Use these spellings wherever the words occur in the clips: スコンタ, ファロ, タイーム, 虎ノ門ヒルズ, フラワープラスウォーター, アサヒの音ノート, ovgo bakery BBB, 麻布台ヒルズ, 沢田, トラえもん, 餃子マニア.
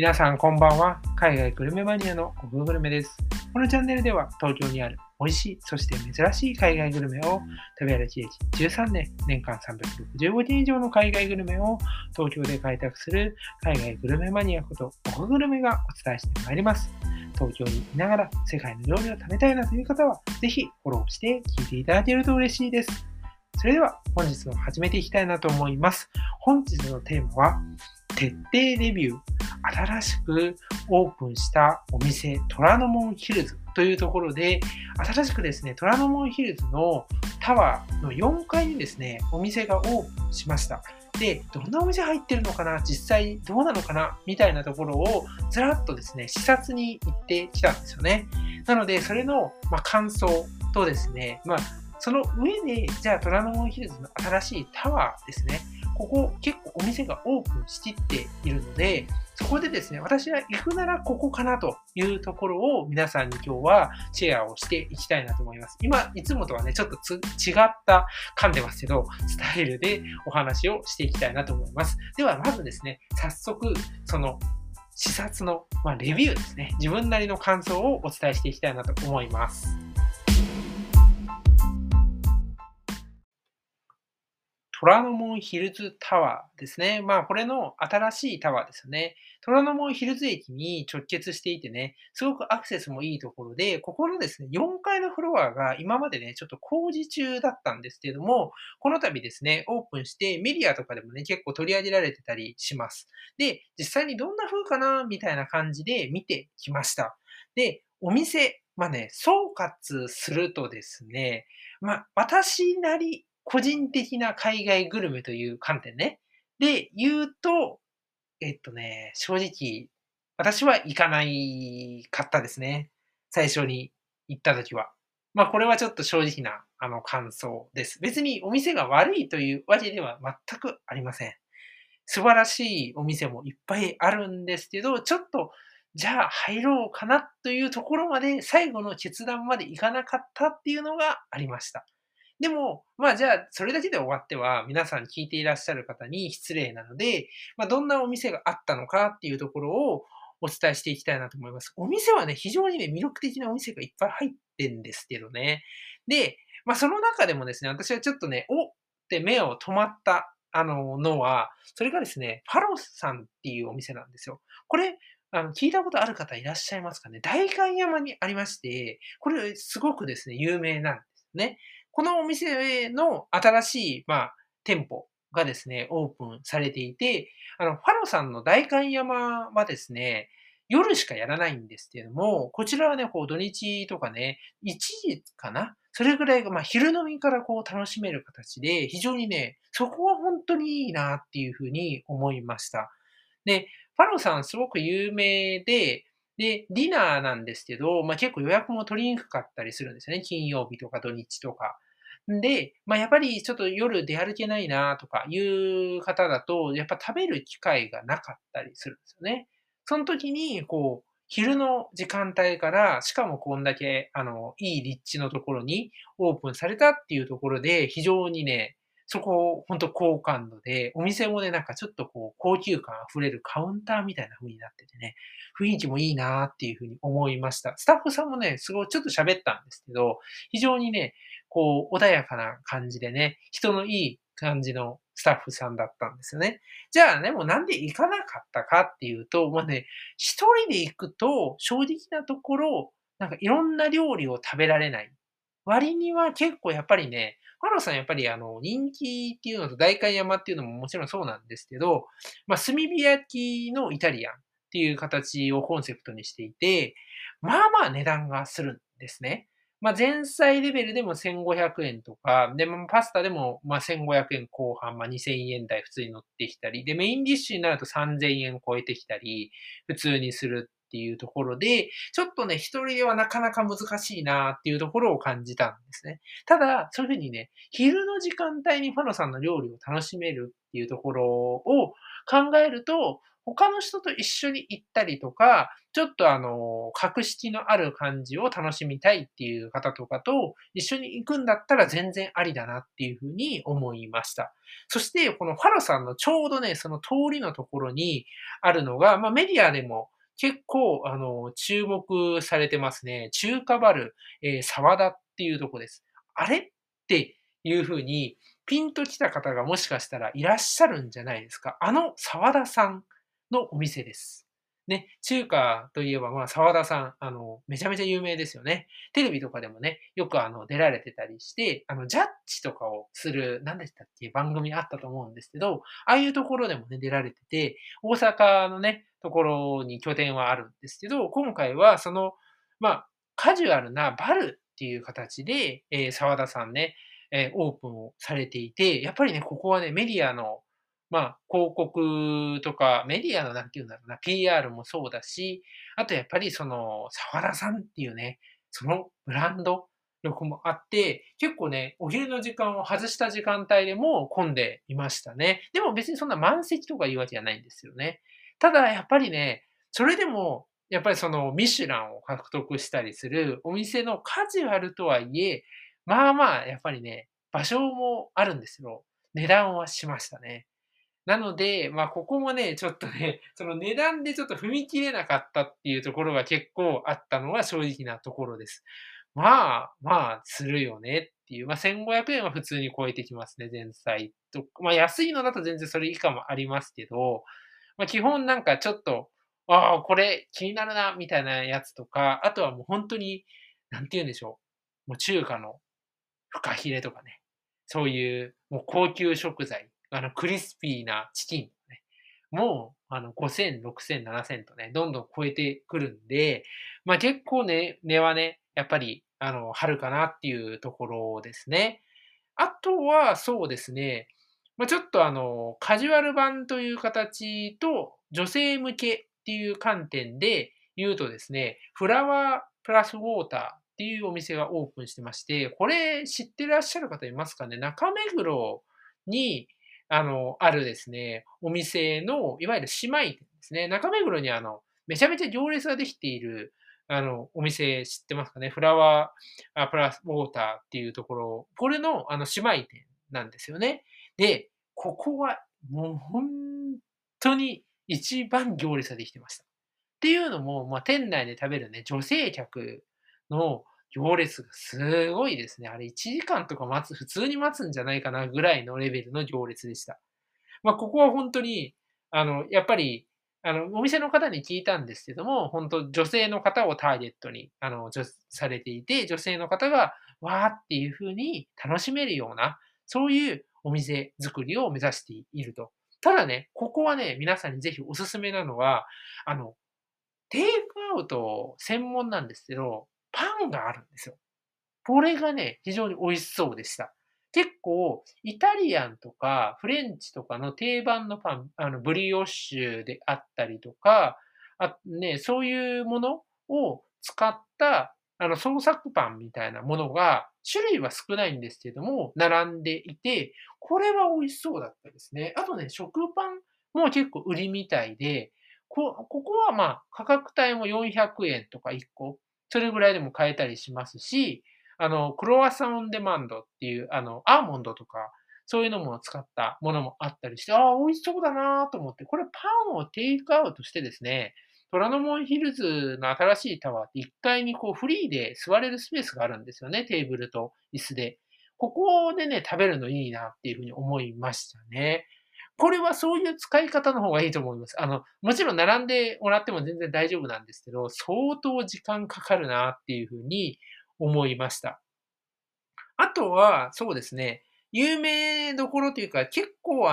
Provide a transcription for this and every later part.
皆さんこんばんは。海外グルメマニアのovgoグルメです。このチャンネルでは東京にある美味しいそして珍しい海外グルメを食べ歩き歴13年、年間365件以上の海外グルメを東京で開拓する海外グルメマニアことovgoグルメがお伝えしてまいります。東京にいながら世界の料理を食べたいなという方はぜひフォローして聞いていただけると嬉しいです。それでは本日も始めていきたいなと思います。本日のテーマは徹底レビュー。新しくオープンしたお店、虎ノ門ヒルズというところで、新しくですね、虎ノ門ヒルズのタワーの4階にですね、お店がオープンしました。で、どんなお店入ってるのかな、実際どうなのかな、みたいなところをずらっとですね、視察に行ってきたんですよね。なので、それの感想とですね、その上で、じゃあ虎ノ門ヒルズの新しいタワーですね、ここ結構お店がオープンしきっているので、そこでですね、私が行くならここかなというところを皆さんに今日はシェアをしていきたいなと思います。今、いつもとはね、ちょっと違った噛んでますけど、スタイルでお話をしていきたいなと思います。では、まずですね、早速、その視察の、レビューですね、自分なりの感想をお伝えしていきたいなと思います。虎ノ門ヒルズタワーですね。これの新しいタワーですよね。虎ノ門ヒルズ駅に直結していてね、すごくアクセスもいいところで、ここのですね、4階のフロアが今までね、ちょっと工事中だったんですけれども、この度ですね、オープンしてメディアとかでもね、結構取り上げられてたりします。で、実際にどんな風かな、みたいな感じで見てきました。で、お店、総括するとですね、私なり、個人的な海外グルメという観点ね。で、言うと、正直、私は行かないかったですね。最初に行った時は。これはちょっと正直な、感想です。別にお店が悪いというわけでは全くありません。素晴らしいお店もいっぱいあるんですけど、ちょっと、じゃあ入ろうかなというところまで、最後の決断まで行かなかったっていうのがありました。でも、じゃあ、それだけで終わっては、皆さん聞いていらっしゃる方に失礼なので、どんなお店があったのかっていうところをお伝えしていきたいなと思います。お店はね、非常にね、魅力的なお店がいっぱい入ってんですけどね。で、その中でもですね、私はちょっとね、おって目を止まった、のは、それがですね、ファロさんっていうお店なんですよ。これ、聞いたことある方いらっしゃいますかね。代官山にありまして、これ、すごくですね、有名なんですね。このお店の新しい、店舗がですね、オープンされていて、ファロさんの代官山はですね、夜しかやらないんですけれども、こちらはね、土日とかね、1時かなそれぐらいが、昼飲みから楽しめる形で、非常にね、そこは本当にいいなっていうふうに思いました。で、ファロさんすごく有名で、ディナーなんですけど、結構予約も取りにくかったりするんですよね。金曜日とか土日とか。で、やっぱりちょっと夜出歩けないなとかいう方だと、やっぱ食べる機会がなかったりするんですよね。その時に、昼の時間帯から、しかもこんだけ、いい立地のところにオープンされたっていうところで、非常にね、そこ、ほんと好感度で、お店もね、なんかちょっと高級感あふれるカウンターみたいな風になっててね、雰囲気もいいなーっていう風に思いました。スタッフさんもね、すごいちょっと喋ったんですけど、非常にね、穏やかな感じでね、人のいい感じのスタッフさんだったんですよね。じゃあね、もうなんで行かなかったかっていうと、一人で行くと、正直なところ、なんかいろんな料理を食べられない。割には結構やっぱりね、ファロさんやっぱり人気っていうのと代官山っていうのももちろんそうなんですけど、炭火焼きのイタリアンっていう形をコンセプトにしていて、値段がするんですね。前菜レベルでも1500円とか、で、パスタでも1500円後半、2000円台普通に乗ってきたり、で、メインディッシュになると3000円超えてきたり、普通にする。っていうところで、ちょっとね、一人ではなかなか難しいなっていうところを感じたんですね。ただ、そういうふうにね、昼の時間帯にファロさんの料理を楽しめるっていうところを考えると、他の人と一緒に行ったりとか、ちょっと格式のある感じを楽しみたいっていう方とかと一緒に行くんだったら全然ありだなっていうふうに思いました。そして、このファロさんのちょうどね、その通りのところにあるのが、まあメディアでも結構、注目されてますね。中華バル、沢田っていうとこです。あれっていうふうに、ピンと来た方がもしかしたらいらっしゃるんじゃないですか。沢田さんのお店です。ね、中華といえば、まあ、沢田さん、めちゃめちゃ有名ですよね。テレビとかでもね、よく出られてたりして、ジャッジとかをする、何でしたっけ、番組あったと思うんですけど、ああいうところでもね、出られてて、大阪のね、ところに拠点はあるんですけど、今回は、まあ、カジュアルなバルっていう形で、沢田さんね、オープンをされていて、やっぱりね、ここはね、メディアの、まあ、広告とか、メディアのなんていうんだろうな、PR もそうだし、あとやっぱり沢田さんっていうね、そのブランド力もあって、結構ね、お昼の時間を外した時間帯でも混んでいましたね。でも別にそんな満席とかいうわけじゃないんですよね。ただやっぱりね、それでも、やっぱりミシュランを獲得したりするお店のカジュアルとはいえ、まあまあ、やっぱりね、場所もあるんですよ。値段はしましたね。なので、まあ、ここもね、ちょっとね、値段でちょっと踏み切れなかったっていうところが結構あったのが正直なところです。まあ、するよねっていう。まあ、1500円は普通に超えてきますね、前菜と。まあ、安いのだと全然それ以下もありますけど、まあ、基本なんかちょっと、ああ、これ気になるな、みたいなやつとか、あとはもう本当に、なんて言うんでしょう。もう中華のフカヒレとかね、そういうもう高級食材、クリスピーなチキンとかね、もう5000、6000、7000とね、どんどん超えてくるんで、まあ結構ね、値はね、やっぱり張るかなっていうところですね。あとはそうですね、まあ、ちょっとカジュアル版という形と女性向けっていう観点で言うとですね、フラワープラスウォーター、っていうお店がオープンしてまして、これ知ってらっしゃる方いますかね？中目黒にあるですね、お店の、いわゆる姉妹店ですね。中目黒にめちゃめちゃ行列ができている、お店知ってますかね？フラワープラスウォーターっていうところ、これの姉妹店なんですよね。で、ここはもう本当に一番行列ができてました。っていうのも、まあ、店内で食べるね、女性客の行列がすごいですね。あれ1時間とか普通に待つんじゃないかなぐらいのレベルの行列でした。まあ、ここは本当に、やっぱり、お店の方に聞いたんですけども、本当女性の方をターゲットに、されていて、女性の方が、わーっていう風に楽しめるような、そういうお店作りを目指していると。ただね、ここはね、皆さんにぜひおすすめなのは、テイクアウト専門なんですけど、パンがあるんですよ。これがね、非常に美味しそうでした。結構、イタリアンとかフレンチとかの定番のパン、ブリオッシュであったりとか、ね、そういうものを使った、創作パンみたいなものが、種類は少ないんですけども、並んでいて、これは美味しそうだったですね。あとね、食パンも結構売りみたいで、ここはまあ、価格帯も400円とか1個。それぐらいでも買えたりしますし、クロワッサンオンデマンドっていう、アーモンドとか、そういうのも使ったものもあったりして、ああ、美味しそうだなぁと思って、これパンをテイクアウトしてですね、虎ノ門ヒルズの新しいタワーって1階にこうフリーで座れるスペースがあるんですよね、テーブルと椅子で。ここでね、食べるのいいなっていうふうに思いましたね。これはそういう使い方の方がいいと思います。もちろん並んでもらっても全然大丈夫なんですけど、相当時間かかるなっていうふうに思いました。あとは、そうですね、有名どころというか、結構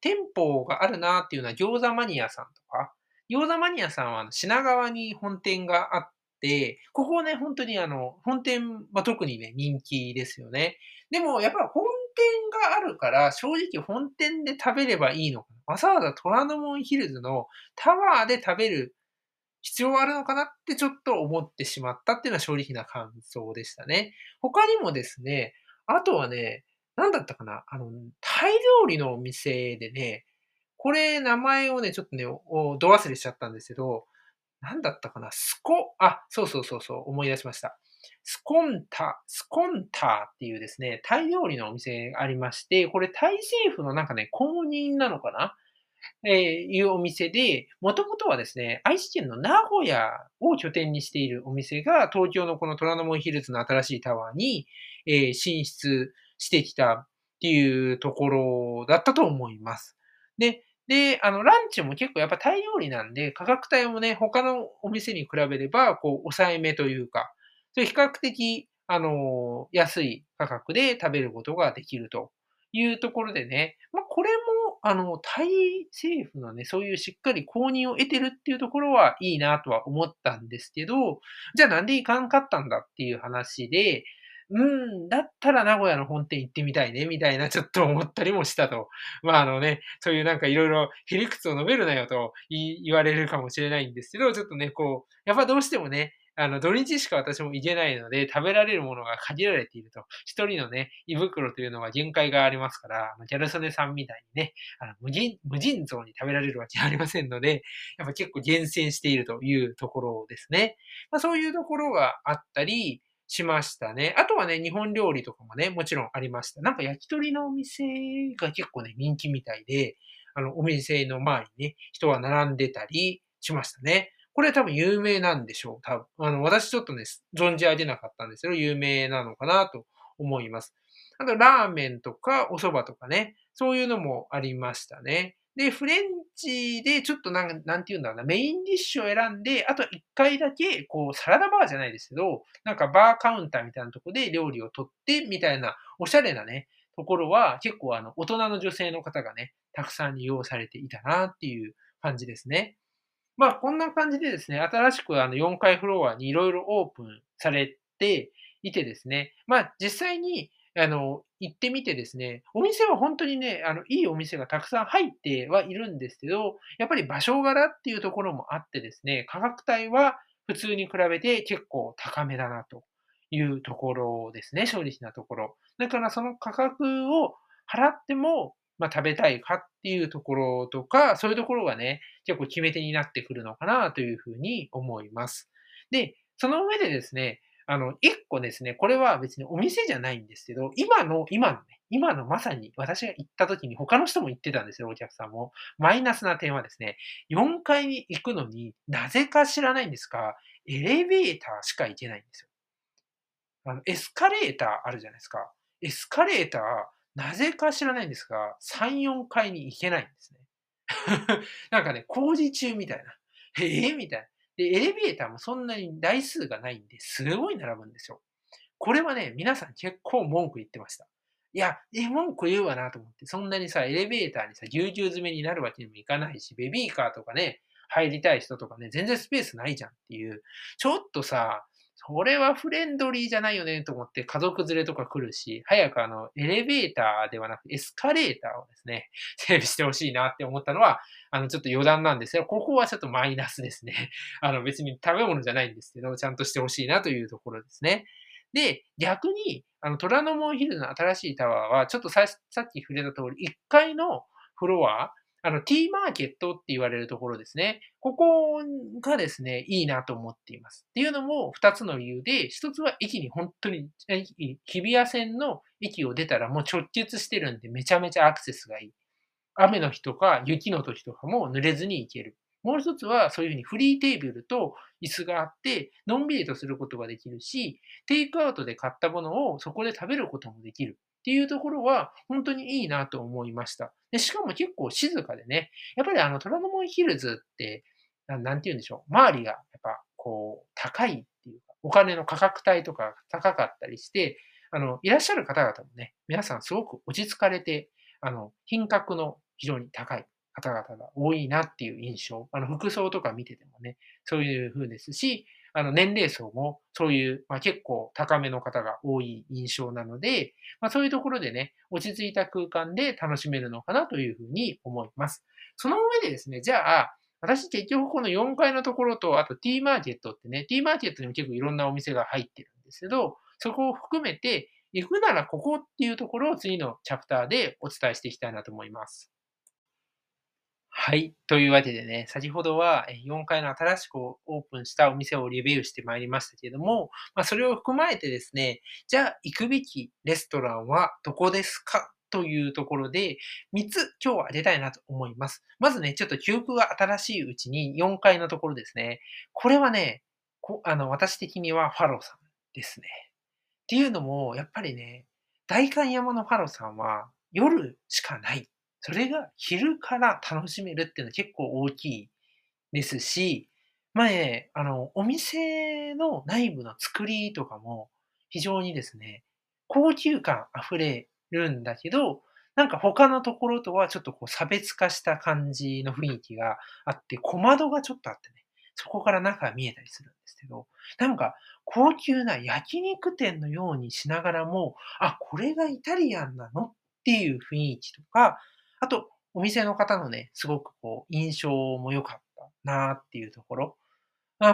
店舗があるなっていうのは餃子マニアさんとか、餃子マニアさんは品川に本店があって、ここね、本当に本店は特にね、人気ですよね。でも、やっぱり本店があるから、正直本店で食べればいいのかな。わざわざ虎ノ門ヒルズのタワーで食べる必要はあるのかなってちょっと思ってしまったっていうのは正直な感想でしたね。他にもですね、あとはね、何だったかな、タイ料理のお店でね、これ名前をね、ちょっとね、ど忘れしちゃったんですけど、なんだったかな、そうそう、思い出しました。スコンタっていうですね、タイ料理のお店がありまして、これタイ政府のなんかね、公認なのかないうお店で、もともとはですね、愛知県の名古屋を拠点にしているお店が、東京のこの虎ノ門ヒルズの新しいタワーに、進出してきたっていうところだったと思います。で、ランチも結構やっぱタイ料理なんで、価格帯もね、他のお店に比べれば、こう、抑えめというか、それ比較的、安い価格で食べることができるというところでね、まあ、これも、タイ政府のね、そういうしっかり公認を得てるっていうところはいいなとは思ったんですけど、じゃあなんでいかんかったんだっていう話で、だったら名古屋の本店行ってみたいね、みたいなちょっと思ったりもしたと。まあね、そういうなんかいろいろへりくつを述べるなよと言われるかもしれないんですけど、ちょっとね、こう、やっぱどうしてもね、土日しか私も行けないので、食べられるものが限られていると。一人のね、胃袋というのは限界がありますから、ギャル曽根さんみたいにね、無尽蔵に食べられるわけはありませんので、やっぱ結構厳選しているというところですね。まあ、そういうところがあったり、しましたね。あとはね、日本料理とかもね、もちろんありました。なんか焼き鳥のお店が結構ね、人気みたいで、お店の前にね、人は並んでたりしましたね。これは多分有名なんでしょう。多分。私ちょっとね、存じ上げなかったんですけど、有名なのかなと思います。あと、ラーメンとかお蕎麦とかね、そういうのもありましたね。で、フレンチでちょっとなんていうんだろうな、メインディッシュを選んで、あと一回だけ、こう、サラダバーじゃないですけど、なんかバーカウンターみたいなとこで料理を取って、みたいな、おしゃれなね、ところは、結構大人の女性の方がね、たくさん利用されていたな、っていう感じですね。まあ、こんな感じでですね、新しく4階フロアにいろいろオープンされていてですね、まあ、実際に、行ってみてですね、お店は本当にね、いいお店がたくさん入ってはいるんですけど、やっぱり場所柄っていうところもあってですね、価格帯は普通に比べて結構高めだなというところですね、正直なところ。だからその価格を払っても、まあ、食べたいかっていうところとか、そういうところがね、結構決め手になってくるのかなというふうに思います。で、その上でですね、一個ですね、これは別にお店じゃないんですけど、今のまさに私が行った時に他の人も行ってたんですよ、お客さんも。マイナスな点はですね、4階に行くのになぜか知らないんですが、エレベーターしか行けないんですよ。エスカレーターあるじゃないですか。エスカレーター、なぜか知らないんですが、3、4階に行けないんですね。なんかね、工事中みたいな。みたいな。で、エレベーターもそんなに台数がないんで、すごい並ぶんですよ。これはね、皆さん結構文句言ってました。いや、文句言うわなと思って、そんなにさ、エレベーターにさ、ぎゅうぎゅう詰めになるわけにもいかないし、ベビーカーとかね、入りたい人とかね、全然スペースないじゃんっていう、ちょっとさ、それはフレンドリーじゃないよねと思って、家族連れとか来るし、早くエレベーターではなくエスカレーターをですね、整備してほしいなって思ったのは、ちょっと余談なんですが、ここはちょっとマイナスですね。別に食べ物じゃないんですけど、ちゃんとしてほしいなというところですね。で、逆に、虎ノ門ヒルズの新しいタワーは、ちょっとさっき触れた通り、1階のフロア、T マーケットって言われるところですね。ここがですね、いいなと思っています。っていうのも2つの理由で、1つは駅に本当に、日比谷線の駅を出たらもう直結してるんでめちゃめちゃアクセスがいい。雨の日とか雪の時とかも濡れずに行ける。もう1つはそういうふうにフリーテーブルと椅子があって、のんびりとすることができるし、テイクアウトで買ったものをそこで食べることもできる。っていうところは本当にいいなと思いました。で、しかも結構静かでね、やっぱり虎ノ門ヒルズって、なんて言うんでしょう、周りがやっぱこう高いっていうか、お金の価格帯とか高かったりして、いらっしゃる方々もね、皆さんすごく落ち着かれて、品格の非常に高い方々が多いなっていう印象。服装とか見ててもね、そういう風ですし、年齢層もそういう、まあ、結構高めの方が多い印象なので、まあ、そういうところでね、落ち着いた空間で楽しめるのかなというふうに思います。その上でですね、じゃあ、私結局この4階のところと、あと T マーケットってね、T マーケットにも結構いろんなお店が入ってるんですけど、そこを含めて行くならここっていうところを次のチャプターでお伝えしていきたいなと思います。はい。というわけでね、先ほどは4階の新しくオープンしたお店をレビューしてまいりましたけれども、それを踏まえてですね、じゃあ行くべきレストランはどこですかというところで、3つ今日は挙げたいなと思います。まずね、ちょっと記憶が新しいうちに4階のところですね。これはね、私的にはファロさんですね。っていうのも、やっぱりね、代官山のファロさんは夜しかない。それが昼から楽しめるっていうのは結構大きいですし、前、お店の内部の作りとかも非常にですね、高級感あふれるんだけど、なんか他のところとはちょっとこう差別化した感じの雰囲気があって、小窓がちょっとあってね、そこから中が見えたりするんですけど、なんか高級な焼肉店のようにしながらも、あ、これがイタリアンなのっていう雰囲気とか、あと、お店の方のね、すごくこう、印象も良かったなっていうところ。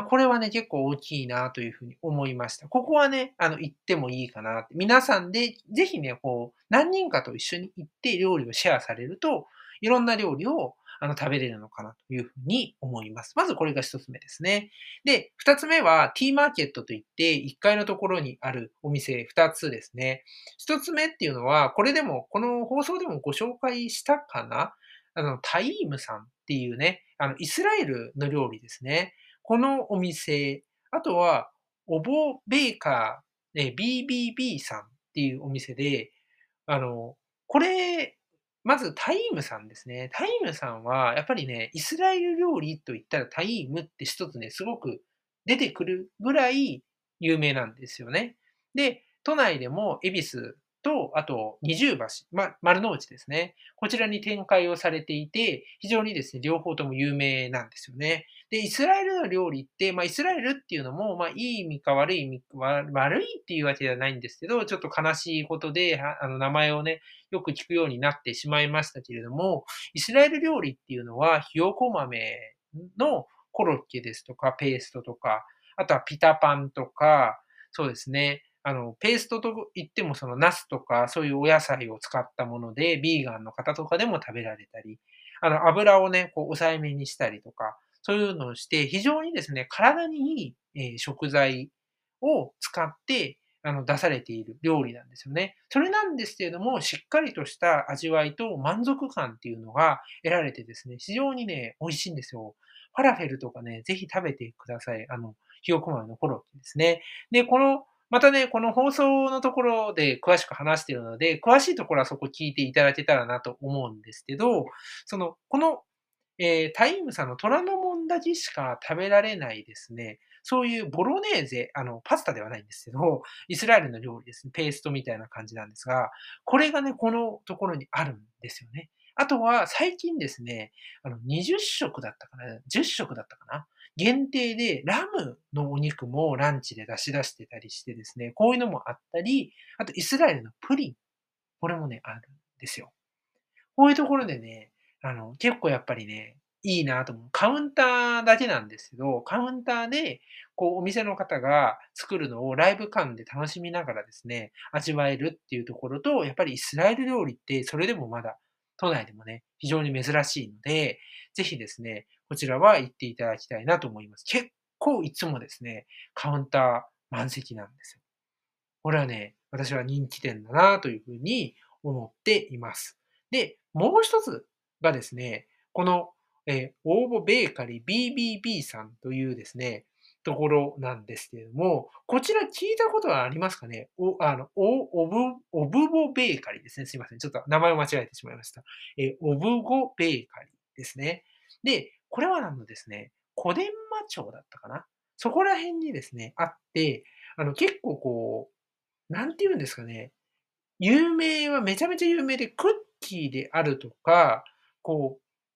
これはね、結構大きいなというふうに思いました。ここはね、行ってもいいかなって。皆さんで、ぜひね、こう、何人かと一緒に行って料理をシェアされると、いろんな料理を食べれるのかなというふうに思います。まずこれが一つ目ですね。で、二つ目は、T マーケットといって、1階のところにあるお店二つですね。一つ目っていうのは、これでも、この放送でもご紹介したかな？タイームさんっていうね、イスラエルの料理ですね。このお店、あとは、ovgo bakery BBB さんっていうお店で、これ、まずタイームさんですね。タイームさんは、やっぱりね、イスラエル料理といったらタイームって一つね、すごく出てくるぐらい有名なんですよね。で、都内でも恵比寿と、あと二重橋、丸の内ですね。こちらに展開をされていて、非常にですね、両方とも有名なんですよね。で、イスラエルの料理って、イスラエルっていうのも、いい意味か悪い意味か、悪いっていうわけではないんですけど、ちょっと悲しいことで、名前をね、よく聞くようになってしまいましたけれども、イスラエル料理っていうのは、ひよこ豆のコロッケですとか、ペーストとか、あとはピタパンとか、そうですね、ペーストといっても、そのナスとか、そういうお野菜を使ったもので、ビーガンの方とかでも食べられたり、油をね、こう、抑えめにしたりとか、そういうのをして、非常にですね、体にいい食材を使って出されている料理なんですよね。それなんですけれども、しっかりとした味わいと満足感っていうのが得られてですね、非常にね、美味しいんですよ。ファラフェルとかね、ぜひ食べてください。ひよこ豆のコロッケですね。で、またね、この放送のところで詳しく話しているので、詳しいところはそこ聞いていただけたらなと思うんですけど、タイームさんの虎ノ門だけしか食べられないですね。そういうボロネーゼ、パスタではないんですけど、イスラエルの料理ですね。ペーストみたいな感じなんですが、これがね、このところにあるんですよね。あとは、最近ですね、20食だったかな、10食だったかな。限定でラムのお肉もランチで出してたりしてですね、こういうのもあったり、あとイスラエルのプリン。これもね、あるんですよ。こういうところでね、結構やっぱりね、いいなと思う。カウンターだけなんですけど、カウンターで、お店の方が作るのをライブ感で楽しみながらですね、味わえるっていうところと、やっぱりイスラエル料理って、それでもまだ、都内でもね、非常に珍しいので、ぜひですね、こちらは行っていただきたいなと思います。結構いつもですね、カウンター満席なんですよ。これはね、私は人気店だなというふうに思っています。で、もう一つ、がですね、この、ovgo bakery BBB さんというですね、ところなんですけれども、こちら聞いたことはありますかね？ovgo bakeryですね。すいません。ちょっと名前を間違えてしまいました。ovgo bakeryですね。で、これはですね、小伝馬町だったかな？そこら辺にですね、あって、結構こう、なんて言うんですかね、有名はめちゃめちゃ有名で、クッキーであるとか、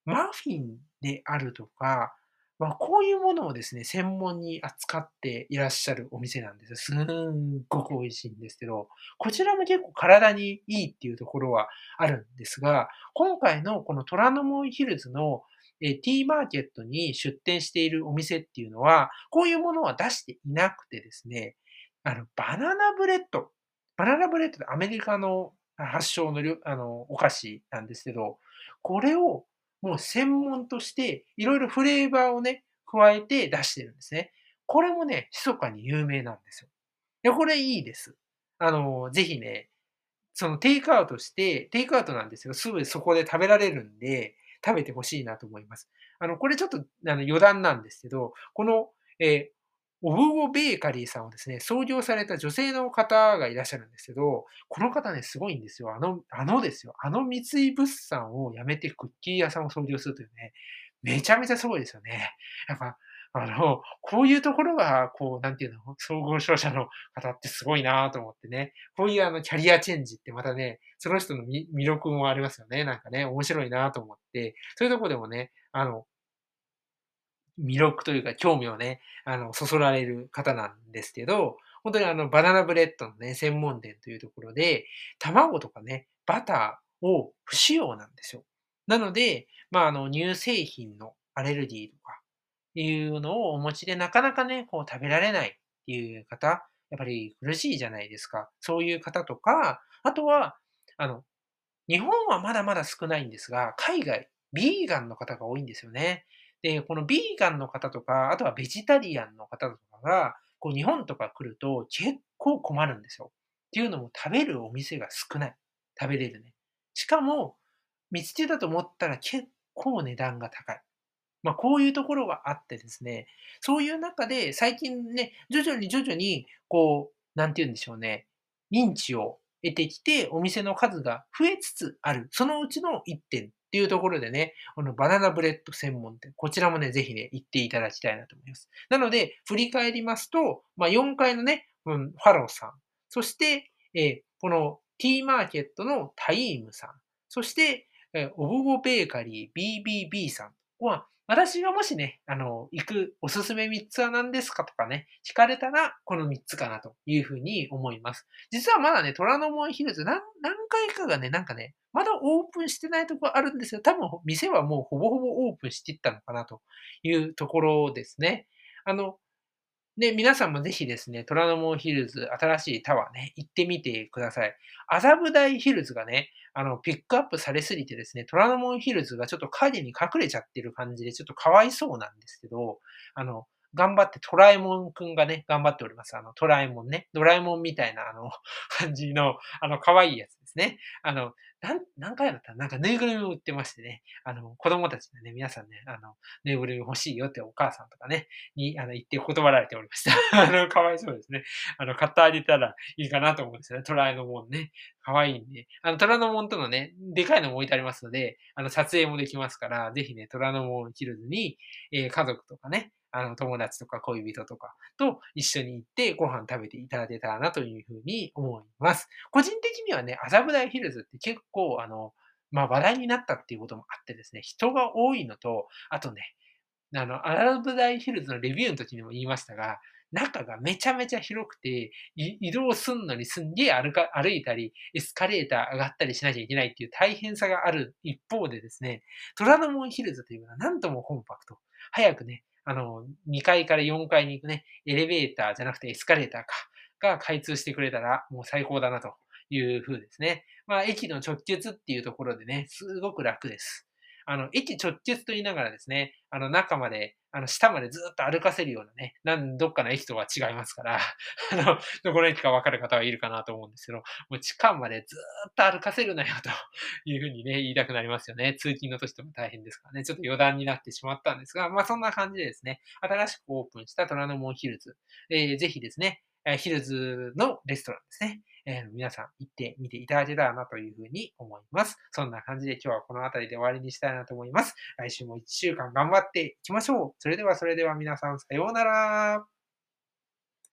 マフィンであるとか、こういうものをですね、専門に扱っていらっしゃるお店なんですよ。すんごく美味しいんですけど、こちらも結構体にいいっていうところはあるんですが、今回のこの虎ノ門ヒルズの T マーケットに出店しているお店っていうのは、こういうものは出していなくてですね、バナナブレッドってアメリカの発祥のお菓子なんですけど、これをもう専門としていろいろフレーバーをね、加えて出してるんですね。これもね、密かに有名なんですよ。で、これいいです。ぜひね、そのテイクアウトなんですよ。すぐそこで食べられるんで、食べてほしいなと思います。これちょっと余談なんですけど、この、ovgo bakeryさんをですね、創業された女性の方がいらっしゃるんですけど、この方ね、すごいんですよ。三井物産を辞めてクッキー屋さんを創業するというね、めちゃめちゃすごいですよね。やっぱ、こういうところが、総合商社の方ってすごいなと思ってね、こういうキャリアチェンジってまたね、その人の魅力もありますよね。なんかね、面白いなと思って、そういうとこでもね、魅力というか興味をね、そそられる方なんですけど、本当にバナナブレッドのね、専門店というところで、卵とかね、バターを不使用なんですよ。なので、乳製品のアレルギーとかいうのをお持ちで、なかなかね、食べられないっていう方、やっぱり苦しいじゃないですか。そういう方とか、あとは、日本はまだまだ少ないんですが、海外、ビーガンの方が多いんですよね。で、このビーガンの方とか、あとはベジタリアンの方とかが、日本とか来ると結構困るんですよ。っていうのも食べるお店が少ない。食べれるね。しかも、道中だと思ったら結構値段が高い。まあこういうところがあってですね、そういう中で最近ね、徐々に認知を得てきてお店の数が増えつつある。そのうちの1点。っていうところでね、バナナブレッド専門店、こちらもね、ぜひね、行っていただきたいなと思います。なので、振り返りますと、4階のね、ファロさん、そして、この T マーケットのタイームさん、そして、ovgo bakery BBB さんは、私がもしね、行くおすすめ3つは何ですかとかね、聞かれたら、この3つかなというふうに思います。実はまだね、虎ノ門ヒルズ、何回かがね、まだオープンしてないところあるんですよ。多分、店はもうほぼオープンしていったのかなというところですね。皆さんもぜひですね、虎ノ門ヒルズ、新しいタワーね、行ってみてください。麻布台ヒルズがね、ピックアップされすぎてですね、虎ノ門ヒルズがちょっと影に隠れちゃってる感じで、ちょっとかわいそうなんですけど、頑張って、トラえもんくんがね、頑張っております。トラえもんね、ドラえもんみたいな、感じの、かわいいやつですね。何回だったら、ぬいぐるみを売ってましてね、子供たちのね、皆さんね、ぬいぐるみ欲しいよってお母さんとかね、に、言って断られておりました。かわいそうですね。買ってあげたらいいかなと思うんですよね。トラえもんね。かわいいんで。虎ノ門とのね、でかいのも置いてありますので、撮影もできますから、ぜひね、虎ノ門ヒルズに、家族とかね、友達とか恋人とかと一緒に行ってご飯食べていただけたらなというふうに思います。個人的にはね、麻布台ヒルズって結構話題になったっていうこともあってですね、人が多いのと、あとね、麻布台ヒルズのレビューの時にも言いましたが、中がめちゃめちゃ広くて、移動すんのにすんげえ歩いたり、エスカレーター上がったりしなきゃいけないっていう大変さがある一方でですね、虎ノ門ヒルズというのはなんともコンパクト。早くね、2階から4階に行くね、エレベーターじゃなくてエスカレーターが開通してくれたらもう最高だなという風ですね。駅の直結っていうところでね、すごく楽です。駅直結と言いながらですね、中まで、下までずっと歩かせるようなね、どっかの駅とは違いますから、どこの駅か分かる方はいるかなと思うんですけど、もう地下までずっと歩かせるなよというふうにね、言いたくなりますよね。通勤の時とも大変ですからね、ちょっと余談になってしまったんですが、そんな感じでですね、新しくオープンした虎ノ門ヒルズ、ぜひですね、ヒルズのレストランですね。皆さん行ってみていただけたらなというふうに思います。そんな感じで今日はこの辺りで終わりにしたいなと思います。来週も1週間頑張っていきましょう。それでは皆さんさようなら。